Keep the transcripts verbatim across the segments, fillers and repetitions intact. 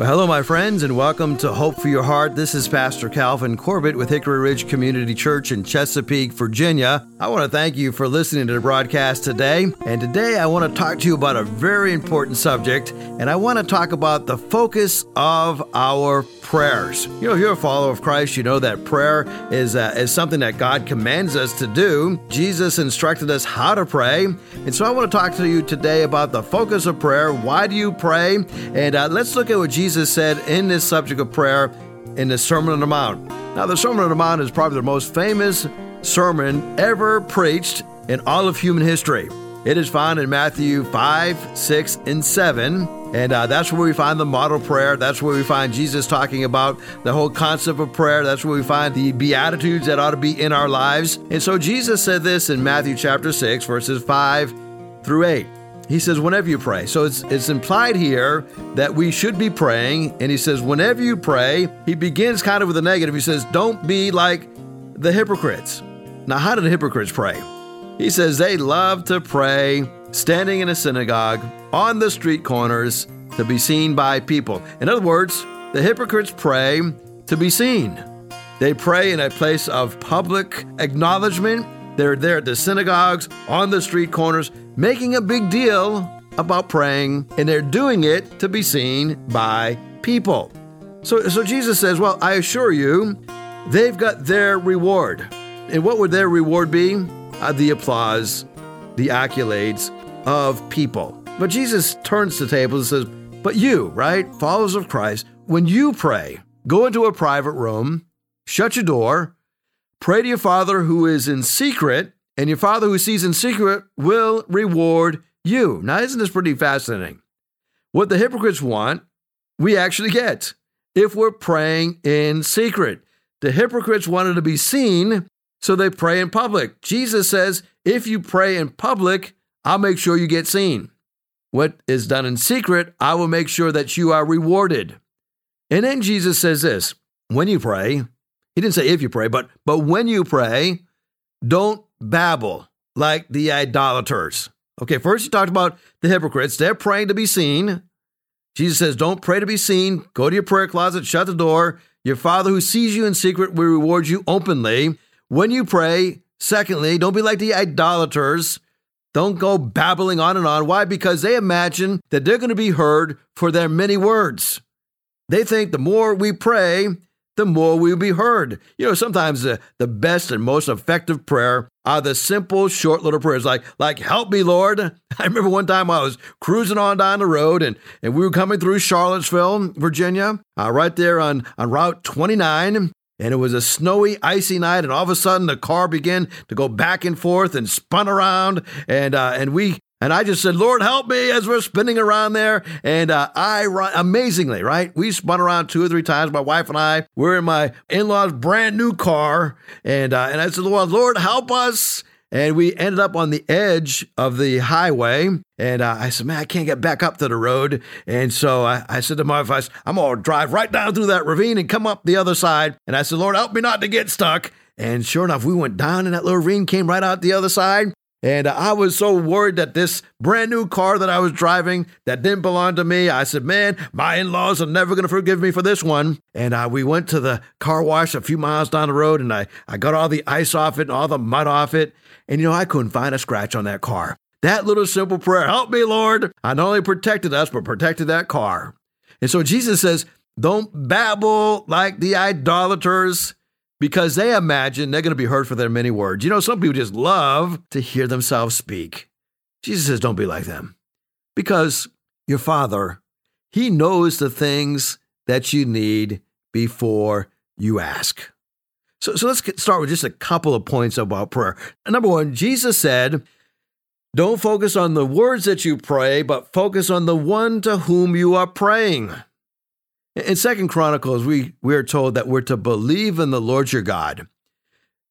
Well, hello, my friends, and welcome to Hope for Your Heart. This is Pastor Calvin Corbett with Hickory Ridge Community Church in Chesapeake, Virginia. I want to thank you for listening to the broadcast today. And today I want to talk to you about a very important subject, and I want to talk about the focus of our prayers. You know, if you're a follower of Christ, you know that prayer is, uh, is something that God commands us to do. Jesus instructed us how to pray. And so I want to talk to you today about the focus of prayer. Why do you pray? And uh, let's look at what Jesus Jesus said in this subject of prayer in the Sermon on the Mount. Now, the Sermon on the Mount is probably the most famous sermon ever preached in all of human history. It is found in Matthew five, six, and seven. And uh, that's where we find the model prayer. That's where we find Jesus talking about the whole concept of prayer. That's where we find the Beatitudes that ought to be in our lives. And so Jesus said this in Matthew chapter six, verses five through eight. He says, whenever you pray. So it's it's implied here that we should be praying. And he says, whenever you pray, he begins kind of with a negative. He says, don't be like the hypocrites. Now, how did the hypocrites pray? He says they love to pray standing in a synagogue, on the street corners, to be seen by people. In other words, the hypocrites pray to be seen. They pray in a place of public acknowledgement. They're there at the synagogues, on the street corners, making a big deal about praying, and they're doing it to be seen by people. So, so Jesus says, well, I assure you, they've got their reward. And what would their reward be? Uh, the applause, the accolades of people. But Jesus turns the tables and says, but you, right, followers of Christ, when you pray, go into a private room, shut your door, pray to your Father who is in secret, and your Father who sees in secret will reward you. Now, isn't this pretty fascinating? What the hypocrites want, we actually get if we're praying in secret. The hypocrites wanted to be seen, so they pray in public. Jesus says, if you pray in public, I'll make sure you get seen. What is done in secret, I will make sure that you are rewarded. And then Jesus says this, when you pray, he didn't say if you pray, but but when you pray, don't babble like the idolaters. Okay, first he talked about the hypocrites. They're praying to be seen. Jesus says, don't pray to be seen. Go to your prayer closet, shut the door. Your Father who sees you in secret will reward you openly. When you pray, secondly, don't be like the idolaters. Don't go babbling on and on. Why? Because they imagine that they're going to be heard for their many words. They think the more we pray, the more we'll be heard. You know, sometimes the, the best and most effective prayer are the simple, short little prayers like, like, help me, Lord. I remember one time I was cruising on down the road and, and we were coming through Charlottesville, Virginia, uh, right there on, on Route twenty-nine. And it was a snowy, icy night. And all of a sudden the car began to go back and forth and spun around. And, uh, and we, and I just said, Lord, help me as we're spinning around there. And uh, I, amazingly, right, we spun around two or three times. My wife and I were in my in-laws' brand new car. And uh, and I said, Lord, Lord, help us. And we ended up on the edge of the highway. And uh, I said, man, I can't get back up to the road. And so I, I said to my wife, I'm going to drive right down through that ravine and come up the other side. And I said, Lord, help me not to get stuck. And sure enough, we went down in that little ravine, came right out the other side. And I was so worried that this brand new car that I was driving that didn't belong to me, I said, man, my in-laws are never going to forgive me for this one. And uh, we went to the car wash a few miles down the road, and I, I got all the ice off it and all the mud off it. And, you know, I couldn't find a scratch on that car. That little simple prayer, help me, Lord, I not only protected us, but protected that car. And so Jesus says, don't babble like the idolaters, because they imagine they're going to be heard for their many words. You know, some people just love to hear themselves speak. Jesus says, don't be like them, because your Father, he knows the things that you need before you ask. So, so let's get, start with just a couple of points about prayer. Number one, Jesus said, don't focus on the words that you pray, but focus on the one to whom you are praying. In Second Chronicles, we, we are told that we're to believe in the Lord your God.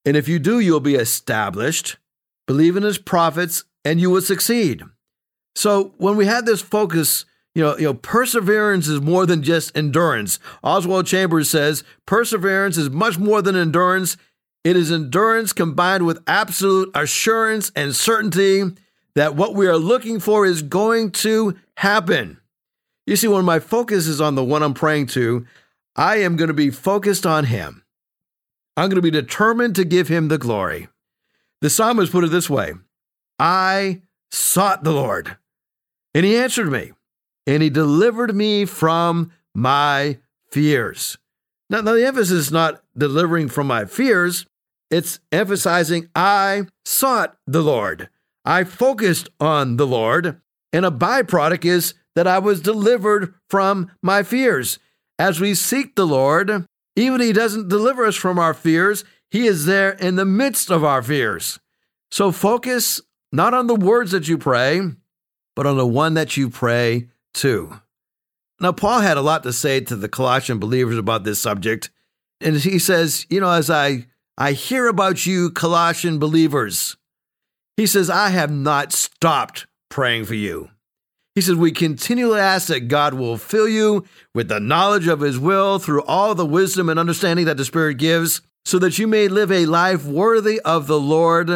And if you do, you'll be established. Believe in his prophets, and you will succeed. So when we have this focus, you know, you know, perseverance is more than just endurance. Oswald Chambers says, perseverance is much more than endurance. It is endurance combined with absolute assurance and certainty that what we are looking for is going to happen. You see, when my focus is on the one I'm praying to, I am going to be focused on him. I'm going to be determined to give him the glory. The psalmist put it this way, I sought the Lord, and he answered me, and he delivered me from my fears. Now, now the emphasis is not delivering from my fears. It's emphasizing I sought the Lord. I focused on the Lord, and a byproduct is that I was delivered from my fears. As we seek the Lord, even if he doesn't deliver us from our fears, he is there in the midst of our fears. So focus not on the words that you pray, but on the one that you pray to. Now, Paul had a lot to say to the Colossian believers about this subject. And he says, you know, as I, I hear about you Colossian believers, he says, I have not stopped praying for you. He says, we continually ask that God will fill you with the knowledge of his will through all the wisdom and understanding that the Spirit gives, so that you may live a life worthy of the Lord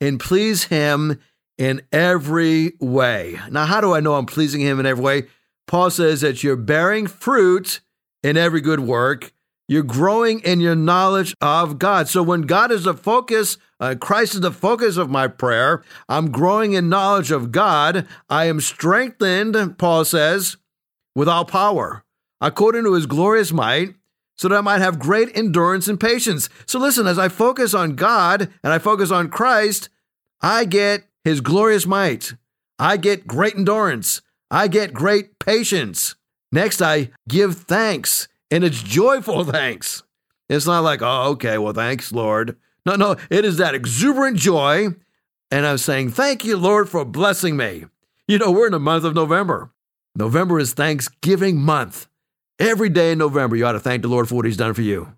and please him in every way. Now, how do I know I'm pleasing him in every way? Paul says that you're bearing fruit in every good work. You're growing in your knowledge of God. So when God is the focus, uh, Christ is the focus of my prayer, I'm growing in knowledge of God. I am strengthened, Paul says, with all power, according to his glorious might, so that I might have great endurance and patience. So listen, as I focus on God and I focus on Christ, I get his glorious might. I get great endurance. I get great patience. Next, I give thanks. And it's joyful thanks. It's not like, oh, okay, well, thanks, Lord. No, no, it is that exuberant joy. And I'm saying, thank you, Lord, for blessing me. You know, we're in the month of November. November is Thanksgiving month. Every day in November, you ought to thank the Lord for what he's done for you.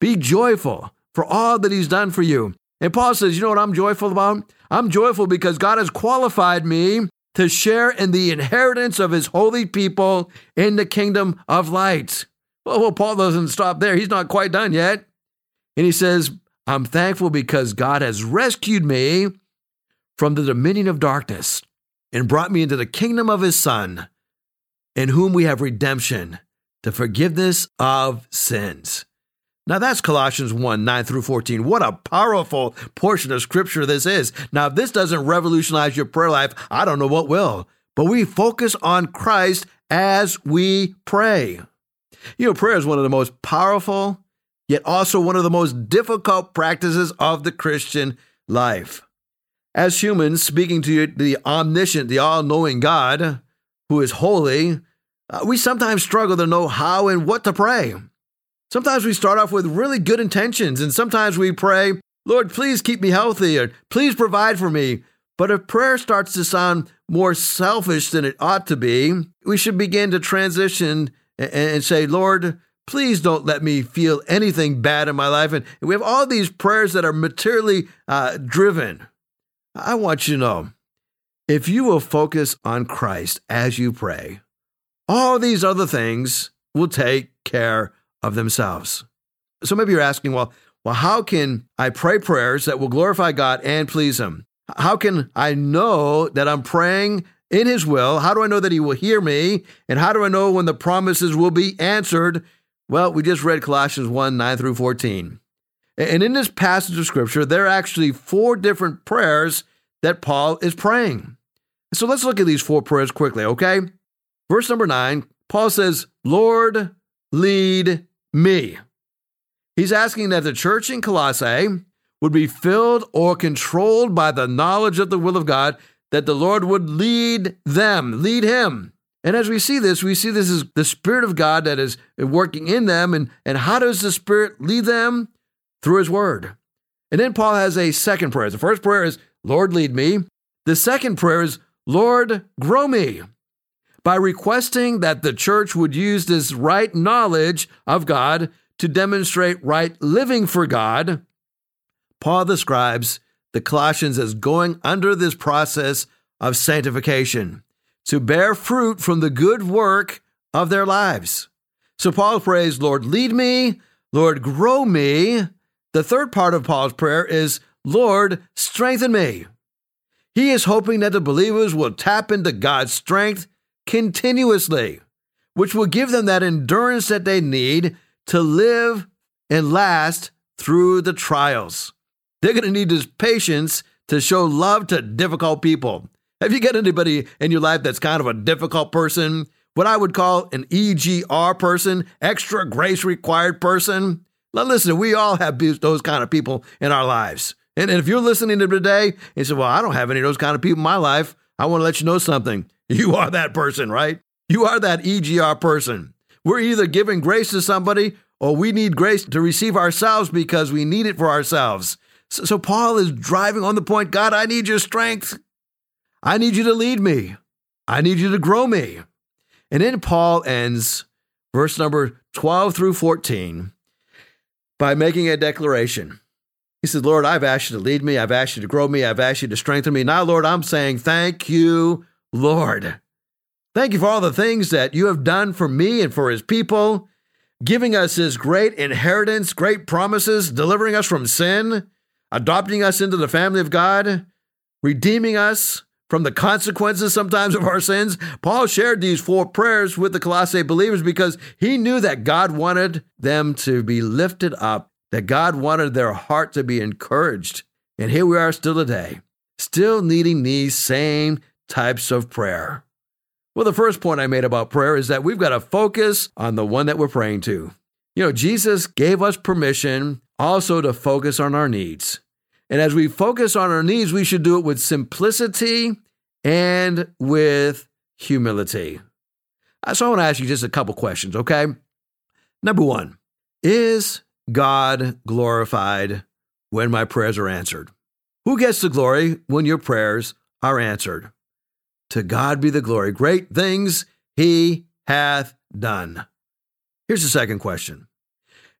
Be joyful for all that he's done for you. And Paul says, you know what I'm joyful about? I'm joyful because God has qualified me to share in the inheritance of his holy people in the kingdom of light. Well, well, Paul doesn't stop there. He's not quite done yet. And he says, I'm thankful because God has rescued me from the dominion of darkness and brought me into the kingdom of his Son, in whom we have redemption, the forgiveness of sins. Now that's Colossians one, nine through fourteen. What a powerful portion of scripture this is. Now, if this doesn't revolutionize your prayer life, I don't know what will. But we focus on Christ as we pray. You know, prayer is one of the most powerful, yet also one of the most difficult practices of the Christian life. As humans, speaking to the omniscient, the all-knowing God, who is holy, uh, we sometimes struggle to know how and what to pray. Sometimes we start off with really good intentions, and sometimes we pray, Lord, please keep me healthy, or please provide for me. But if prayer starts to sound more selfish than it ought to be, we should begin to transition and say, Lord, please don't let me feel anything bad in my life. And we have all these prayers that are materially uh, driven. I want you to know, if you will focus on Christ as you pray, all these other things will take care of themselves. So maybe you're asking, well, well, how can I pray prayers that will glorify God and please him? How can I know that I'm praying in his will? How do I know that he will hear me? And how do I know when the promises will be answered? Well, we just read Colossians one, nine through fourteen. And in this passage of scripture, there are actually four different prayers that Paul is praying. So let's look at these four prayers quickly, okay? Verse number nine, Paul says, Lord, lead me. He's asking that the church in Colossae would be filled or controlled by the knowledge of the will of God, that the Lord would lead them, lead him. And as we see this, we see this is the Spirit of God that is working in them. And, and how does the Spirit lead them? Through his word. And then Paul has a second prayer. The first prayer is, Lord, lead me. The second prayer is, Lord, grow me, by requesting that the church would use this right knowledge of God to demonstrate right living for God. Paul describes the Colossians as going under this process of sanctification to bear fruit from the good work of their lives. So Paul prays, Lord, lead me, Lord, grow me. The third part of Paul's prayer is, Lord, strengthen me. He is hoping that the believers will tap into God's strength continuously which will give them that endurance that they need to live and last through the trials. They're going to need this patience to show love to difficult people. Have you got anybody in your life that's kind of a difficult person? What I would call an E G R person, extra grace required person. Now listen, we all have those kind of people in our lives. And if you're listening to today and say, well, I don't have any of those kind of people in my life, I want to let you know something. You are that person, right? You are that E G R person. We're either giving grace to somebody or we need grace to receive ourselves because we need it for ourselves. So, so Paul is driving on the point, God, I need your strength. I need you to lead me. I need you to grow me. And then Paul ends verse number twelve through fourteen by making a declaration. He says, Lord, I've asked you to lead me. I've asked you to grow me. I've asked you to strengthen me. Now, Lord, I'm saying, thank you, Lord. Thank you for all the things that you have done for me and for his people, giving us his great inheritance, great promises, delivering us from sin, adopting us into the family of God, redeeming us from the consequences sometimes of our sins. Paul shared these four prayers with the Colossae believers because he knew that God wanted them to be lifted up, that God wanted their heart to be encouraged. And here we are still today, still needing these same types of prayer. Well, the first point I made about prayer is that we've got to focus on the one that we're praying to. You know, Jesus gave us permission also to focus on our needs. And as we focus on our needs, we should do it with simplicity and with humility. So I want to ask you just a couple questions, okay? Number one, is God glorified when my prayers are answered? Who gets the glory when your prayers are answered? To God be the glory. Great things he hath done. Here's the second question.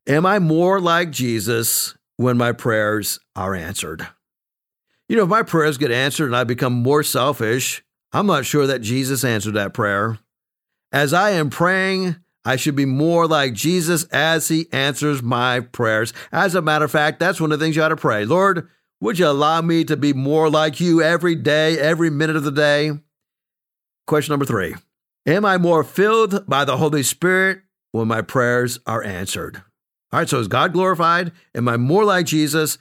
Am I more like Jesus when my prayers are answered? You know, if my prayers get answered and I become more selfish, I'm not sure that Jesus answered that prayer. As I am praying, I should be more like Jesus as he answers my prayers. As a matter of fact, that's one of the things you ought to pray. Lord, would you allow me to be more like you every day, every minute of the day? Question number three, am I more filled by the Holy Spirit when my prayers are answered? All right, so is God glorified? Am I more like Jesus?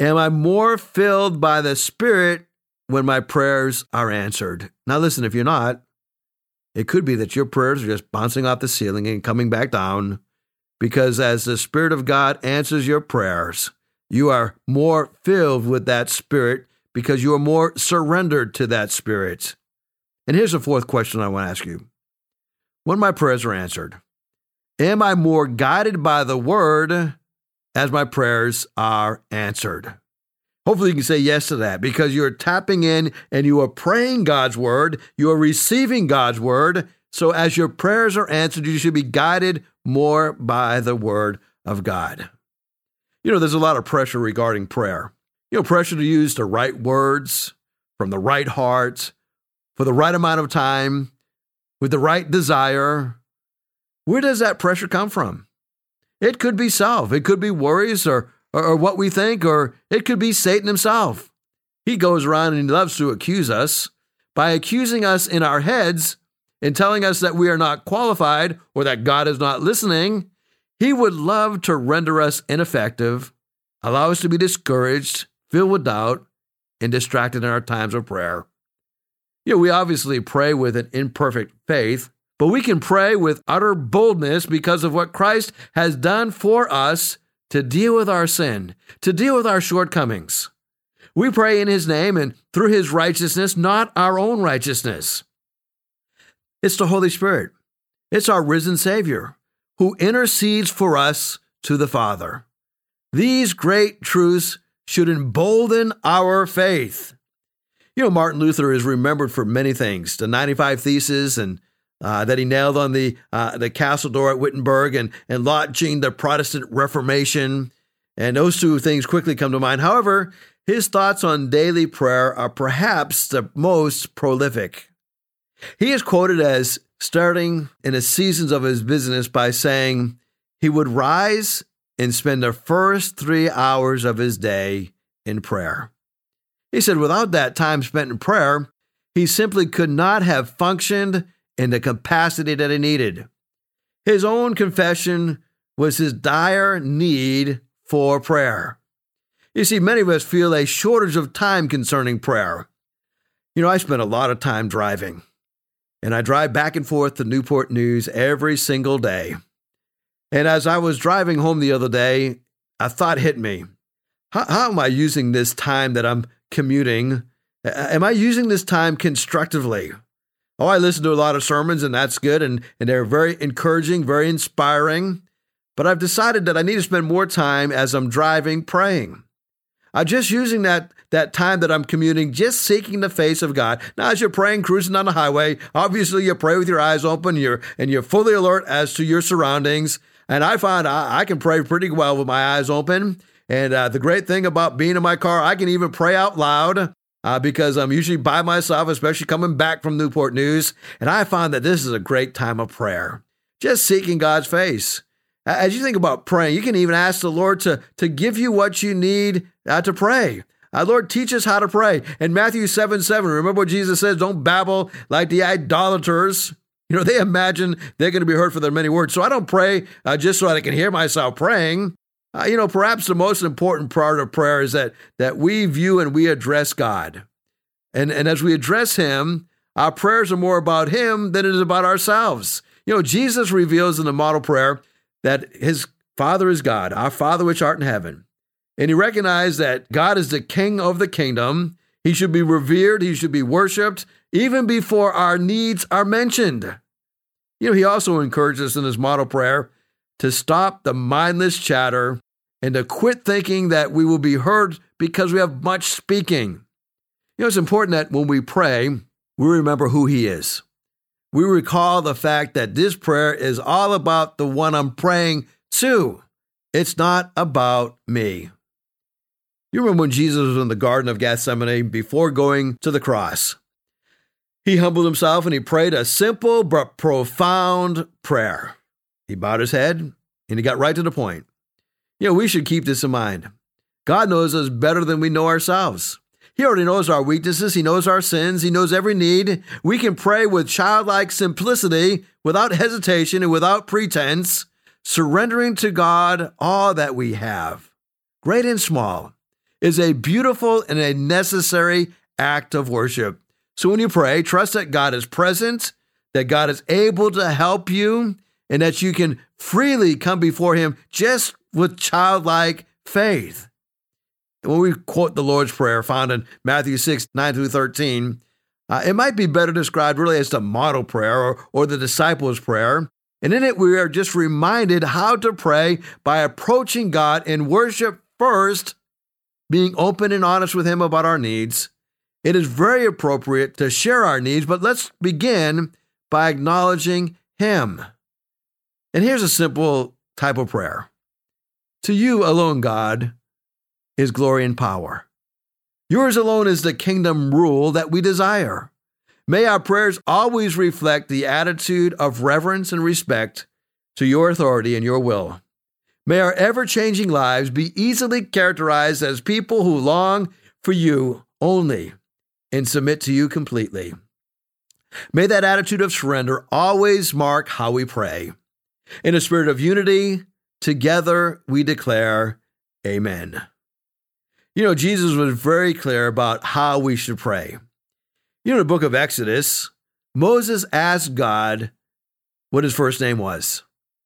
Am I more filled by the Spirit when my prayers are answered? Now listen, if you're not, it could be that your prayers are just bouncing off the ceiling and coming back down, because as the Spirit of God answers your prayers, you are more filled with that Spirit because you are more surrendered to that Spirit. And here's the fourth question I want to ask you. When my prayers are answered, am I more guided by the word as my prayers are answered? Hopefully you can say yes to that because you're tapping in and you are praying God's word. You are receiving God's word. So as your prayers are answered, you should be guided more by the word of God. You know, there's a lot of pressure regarding prayer. You know, pressure to use the right words from the right heart for the right amount of time with the right desire. Where does that pressure come from? It could be self. It could be worries or, or, or what we think, or it could be Satan himself. He goes around and he loves to accuse us by accusing us in our heads and telling us that we are not qualified or that God is not listening. He would love to render us ineffective, allow us to be discouraged, filled with doubt, and distracted in our times of prayer. You know, we obviously pray with an imperfect faith, but we can pray with utter boldness because of what Christ has done for us to deal with our sin, to deal with our shortcomings. We pray in his name and through his righteousness, not our own righteousness. It's the Holy Spirit. It's our risen Savior who intercedes for us to the Father. These great truths should embolden our faith. You know, Martin Luther is remembered for many things, the ninety-five Theses and Uh, that he nailed on the uh, the castle door at Wittenberg and, and launching the Protestant Reformation. And those two things quickly come to mind. However, his thoughts on daily prayer are perhaps the most prolific. He is quoted as starting in the seasons of his business by saying he would rise and spend the first three hours of his day in prayer. He said without that time spent in prayer, he simply could not have functioned in the capacity that he needed. His own confession was his dire need for prayer. You see, many of us feel a shortage of time concerning prayer. You know, I spend a lot of time driving, and I drive back and forth to Newport News every single day. And as I was driving home the other day, a thought hit me. How, how am I using this time that I'm commuting? Am I using this time constructively? Oh, I listen to a lot of sermons, and that's good, and, and they're very encouraging, very inspiring. But I've decided that I need to spend more time as I'm driving praying. I'm just using that, that time that I'm commuting, just seeking the face of God. Now, as you're praying, cruising on the highway, obviously you pray with your eyes open, you're, and you're fully alert as to your surroundings. And I find I, I can pray pretty well with my eyes open. And uh, the great thing about being in my car, I can even pray out loud. Uh, because I'm usually by myself, especially coming back from Newport News, and I found that this is a great time of prayer, just seeking God's face. As you think about praying, you can even ask the Lord to, to give you what you need uh, to pray. Uh, Lord, teach us how to pray. In Matthew seven seven, remember what Jesus says, don't babble like the idolaters. You know, they imagine they're going to be heard for their many words. So I don't pray uh, just so I can hear myself praying. Uh, you know, perhaps the most important part of prayer is that that we view and we address God. And, and as we address him, our prayers are more about him than it is about ourselves. You know, Jesus reveals in the model prayer that his Father is God, our Father which art in heaven. And he recognized that God is the King of the kingdom. He should be revered. He should be worshiped even before our needs are mentioned. You know, he also encourages us in his model prayer to stop the mindless chatter and to quit thinking that we will be heard because we have much speaking. You know, it's important that when we pray, we remember who he is. We recall the fact that this prayer is all about the one I'm praying to. It's not about me. You remember when Jesus was in the Garden of Gethsemane before going to the cross? He humbled himself and he prayed a simple but profound prayer. He bowed his head, and he got right to the point. You know, we should keep this in mind. God knows us better than we know ourselves. He already knows our weaknesses. He knows our sins. He knows every need. We can pray with childlike simplicity, without hesitation, and without pretense, surrendering to God all that we have, great and small, is a beautiful and a necessary act of worship. So when you pray, trust that God is present, that God is able to help you, and that you can freely come before him just with childlike faith. When we quote the Lord's Prayer found in Matthew six, nine through thirteen, uh, it might be better described really as the model prayer or, or the disciples' prayer. And in it, we are just reminded how to pray by approaching God in worship first, being open and honest with him about our needs. It is very appropriate to share our needs, but let's begin by acknowledging him. And here's a simple type of prayer. To you alone, God, is glory and power. Yours alone is the kingdom rule that we desire. May our prayers always reflect the attitude of reverence and respect to your authority and your will. May our ever-changing lives be easily characterized as people who long for you only and submit to you completely. May that attitude of surrender always mark how we pray. In a spirit of unity, together we declare, amen. You know, Jesus was very clear about how we should pray. You know, in the book of Exodus, Moses asked God what his first name was.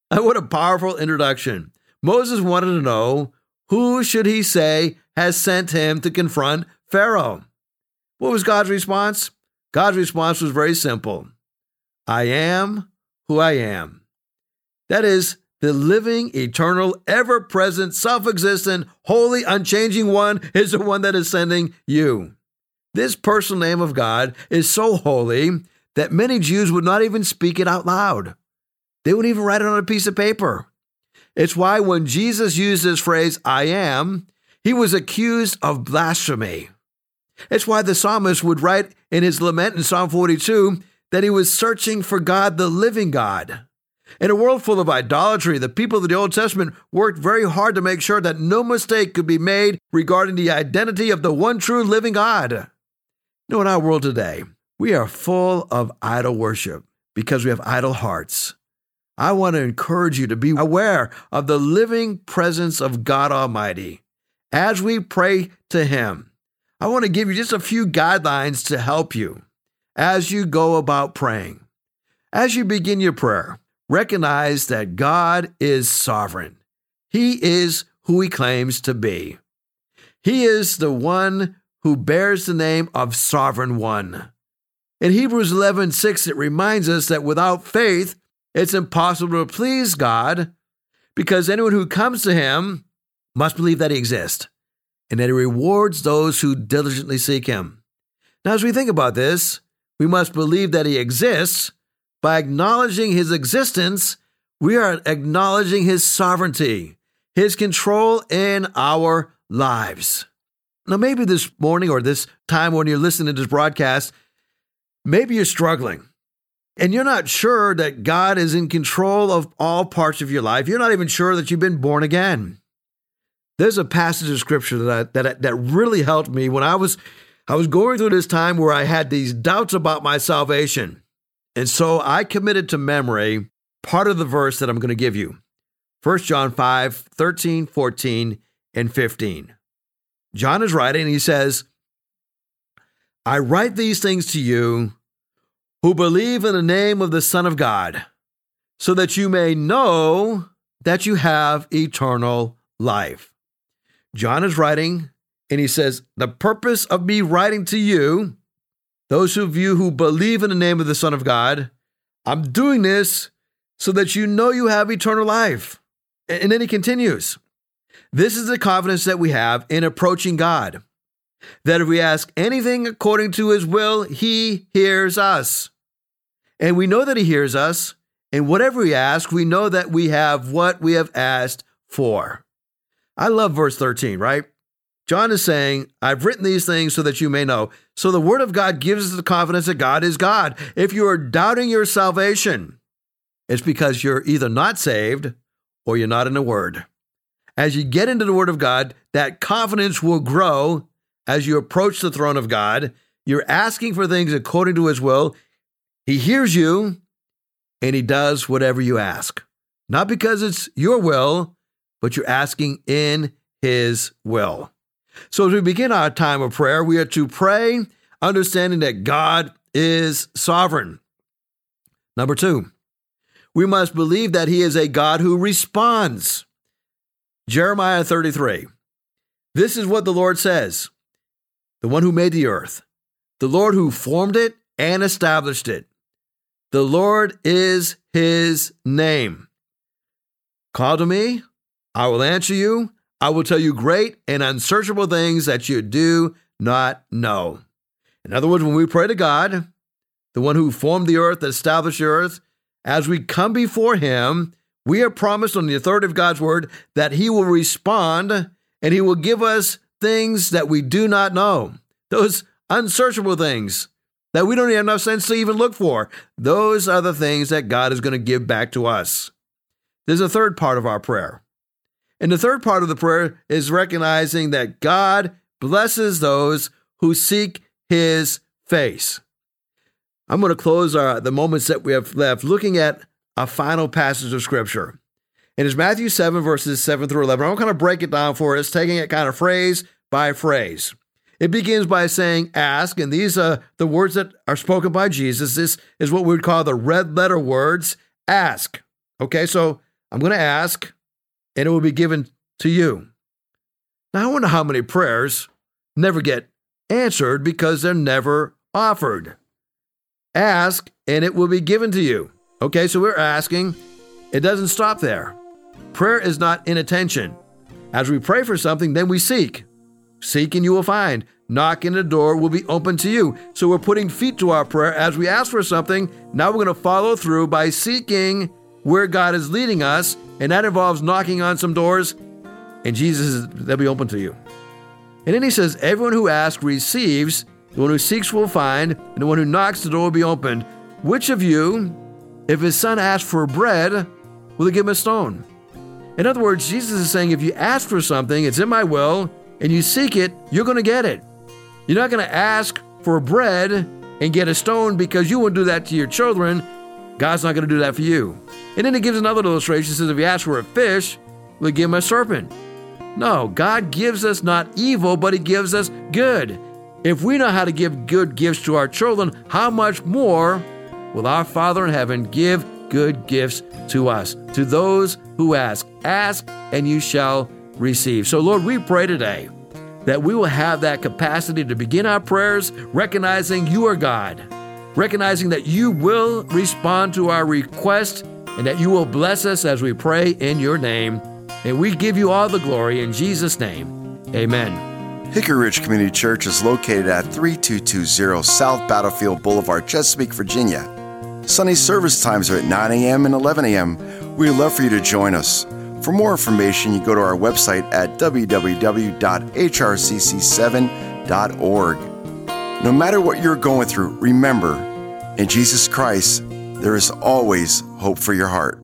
And what a powerful introduction. Moses wanted to know, who should he say has sent him to confront Pharaoh? What was God's response? God's response was very simple. I am who I am. That is, the living, eternal, ever-present, self-existent, holy, unchanging one is the one that is sending you. This personal name of God is so holy that many Jews would not even speak it out loud. They wouldn't even write it on a piece of paper. It's why when Jesus used this phrase, I am, he was accused of blasphemy. It's why the psalmist would write in his lament in Psalm forty-two that he was searching for God, the living God. In a world full of idolatry, the people of the Old Testament worked very hard to make sure that no mistake could be made regarding the identity of the one true living God. You know, in our world today, we are full of idol worship because we have idle hearts. I want to encourage you to be aware of the living presence of God Almighty as we pray to Him. I want to give you just a few guidelines to help you as you go about praying. As you begin your prayer, recognize that God is sovereign. He is who He claims to be. He is the one who bears the name of Sovereign One. In Hebrews eleven six, it reminds us that without faith, it's impossible to please God, because anyone who comes to Him must believe that He exists and that He rewards those who diligently seek Him. Now, as we think about this, we must believe that He exists. By acknowledging His existence, we are acknowledging His sovereignty, His control in our lives. Now, maybe this morning or this time when you're listening to this broadcast, maybe you're struggling and you're not sure that God is in control of all parts of your life. You're not even sure that you've been born again. There's a passage of Scripture that I, that that really helped me when I was I was going through this time where I had these doubts about my salvation. And so I committed to memory part of the verse that I'm going to give you, First John five, thirteen, fourteen, and fifteen. John is writing, and he says, I write these things to you who believe in the name of the Son of God, so that you may know that you have eternal life. John is writing, and he says, the purpose of me writing to you, those of you who believe in the name of the Son of God, I'm doing this so that you know you have eternal life. And then he continues, this is the confidence that we have in approaching God, that if we ask anything according to His will, He hears us. And we know that He hears us, and whatever we ask, we know that we have what we have asked for. I love verse thirteen, right? John is saying, I've written these things so that you may know. So the Word of God gives us the confidence that God is God. If you are doubting your salvation, it's because you're either not saved or you're not in the Word. As you get into the Word of God, that confidence will grow as you approach the throne of God. You're asking for things according to His will. He hears you, and He does whatever you ask. Not because it's your will, but you're asking in His will. So as we begin our time of prayer, we are to pray, understanding that God is sovereign. Number two, we must believe that He is a God who responds. Jeremiah thirty-three, this is what the Lord says, the one who made the earth, the Lord who formed it and established it. The Lord is His name. Call to me, I will answer you. I will tell you great and unsearchable things that you do not know. In other words, when we pray to God, the one who formed the earth, established the earth, as we come before Him, we are promised on the authority of God's word that He will respond and He will give us things that we do not know, those unsearchable things that we don't have enough sense to even look for. Those are the things that God is going to give back to us. There's a third part of our prayer. And the third part of the prayer is recognizing that God blesses those who seek His face. I'm going to close our, the moments that we have left looking at a final passage of Scripture. And it's Matthew seven, verses seven through eleven. I'm going to kind of break it down for us, taking it kind of phrase by phrase. It begins by saying, ask, and these are the words that are spoken by Jesus. This is what we would call the red letter words, ask. Okay, so I'm going to ask, and it will be given to you. Now, I wonder how many prayers never get answered because they're never offered. Ask, and it will be given to you. Okay, so we're asking. It doesn't stop there. Prayer is not inattention. As we pray for something, then we seek. Seek, and you will find. Knock, and the door will be open to you. So we're putting feet to our prayer. As we ask for something, now we're going to follow through by seeking where God is leading us, and that involves knocking on some doors, and Jesus, they'll be open to you. And then He says, everyone who asks receives, the one who seeks will find, and the one who knocks, the door will be opened. Which of you, if his son asks for bread, will He give him a stone? In other words, Jesus is saying, if you ask for something, it's in my will, and you seek it, you're going to get it. You're not going to ask for bread and get a stone because you won't do that to your children. God's not going to do that for you. And then he gives another illustration. He says, if you ask for a fish, we'll give him a serpent. No, God gives us not evil, but he gives us good. If we know how to give good gifts to our children, how much more will our Father in heaven give good gifts to us, to those who ask. Ask and you shall receive. So Lord, we pray today that we will have that capacity to begin our prayers recognizing you are God, recognizing that you will respond to our request and that you will bless us as we pray in your name. And we give you all the glory in Jesus' name. Amen. Hickory Ridge Community Church is located at thirty-two twenty South Battlefield Boulevard, Chesapeake, Virginia. Sunday service times are at nine a.m. and eleven a.m. We'd love for you to join us. For more information, you go to our website at w w w dot h r c c seven dot org. No matter what you're going through, remember, in Jesus Christ, there is always hope for your heart.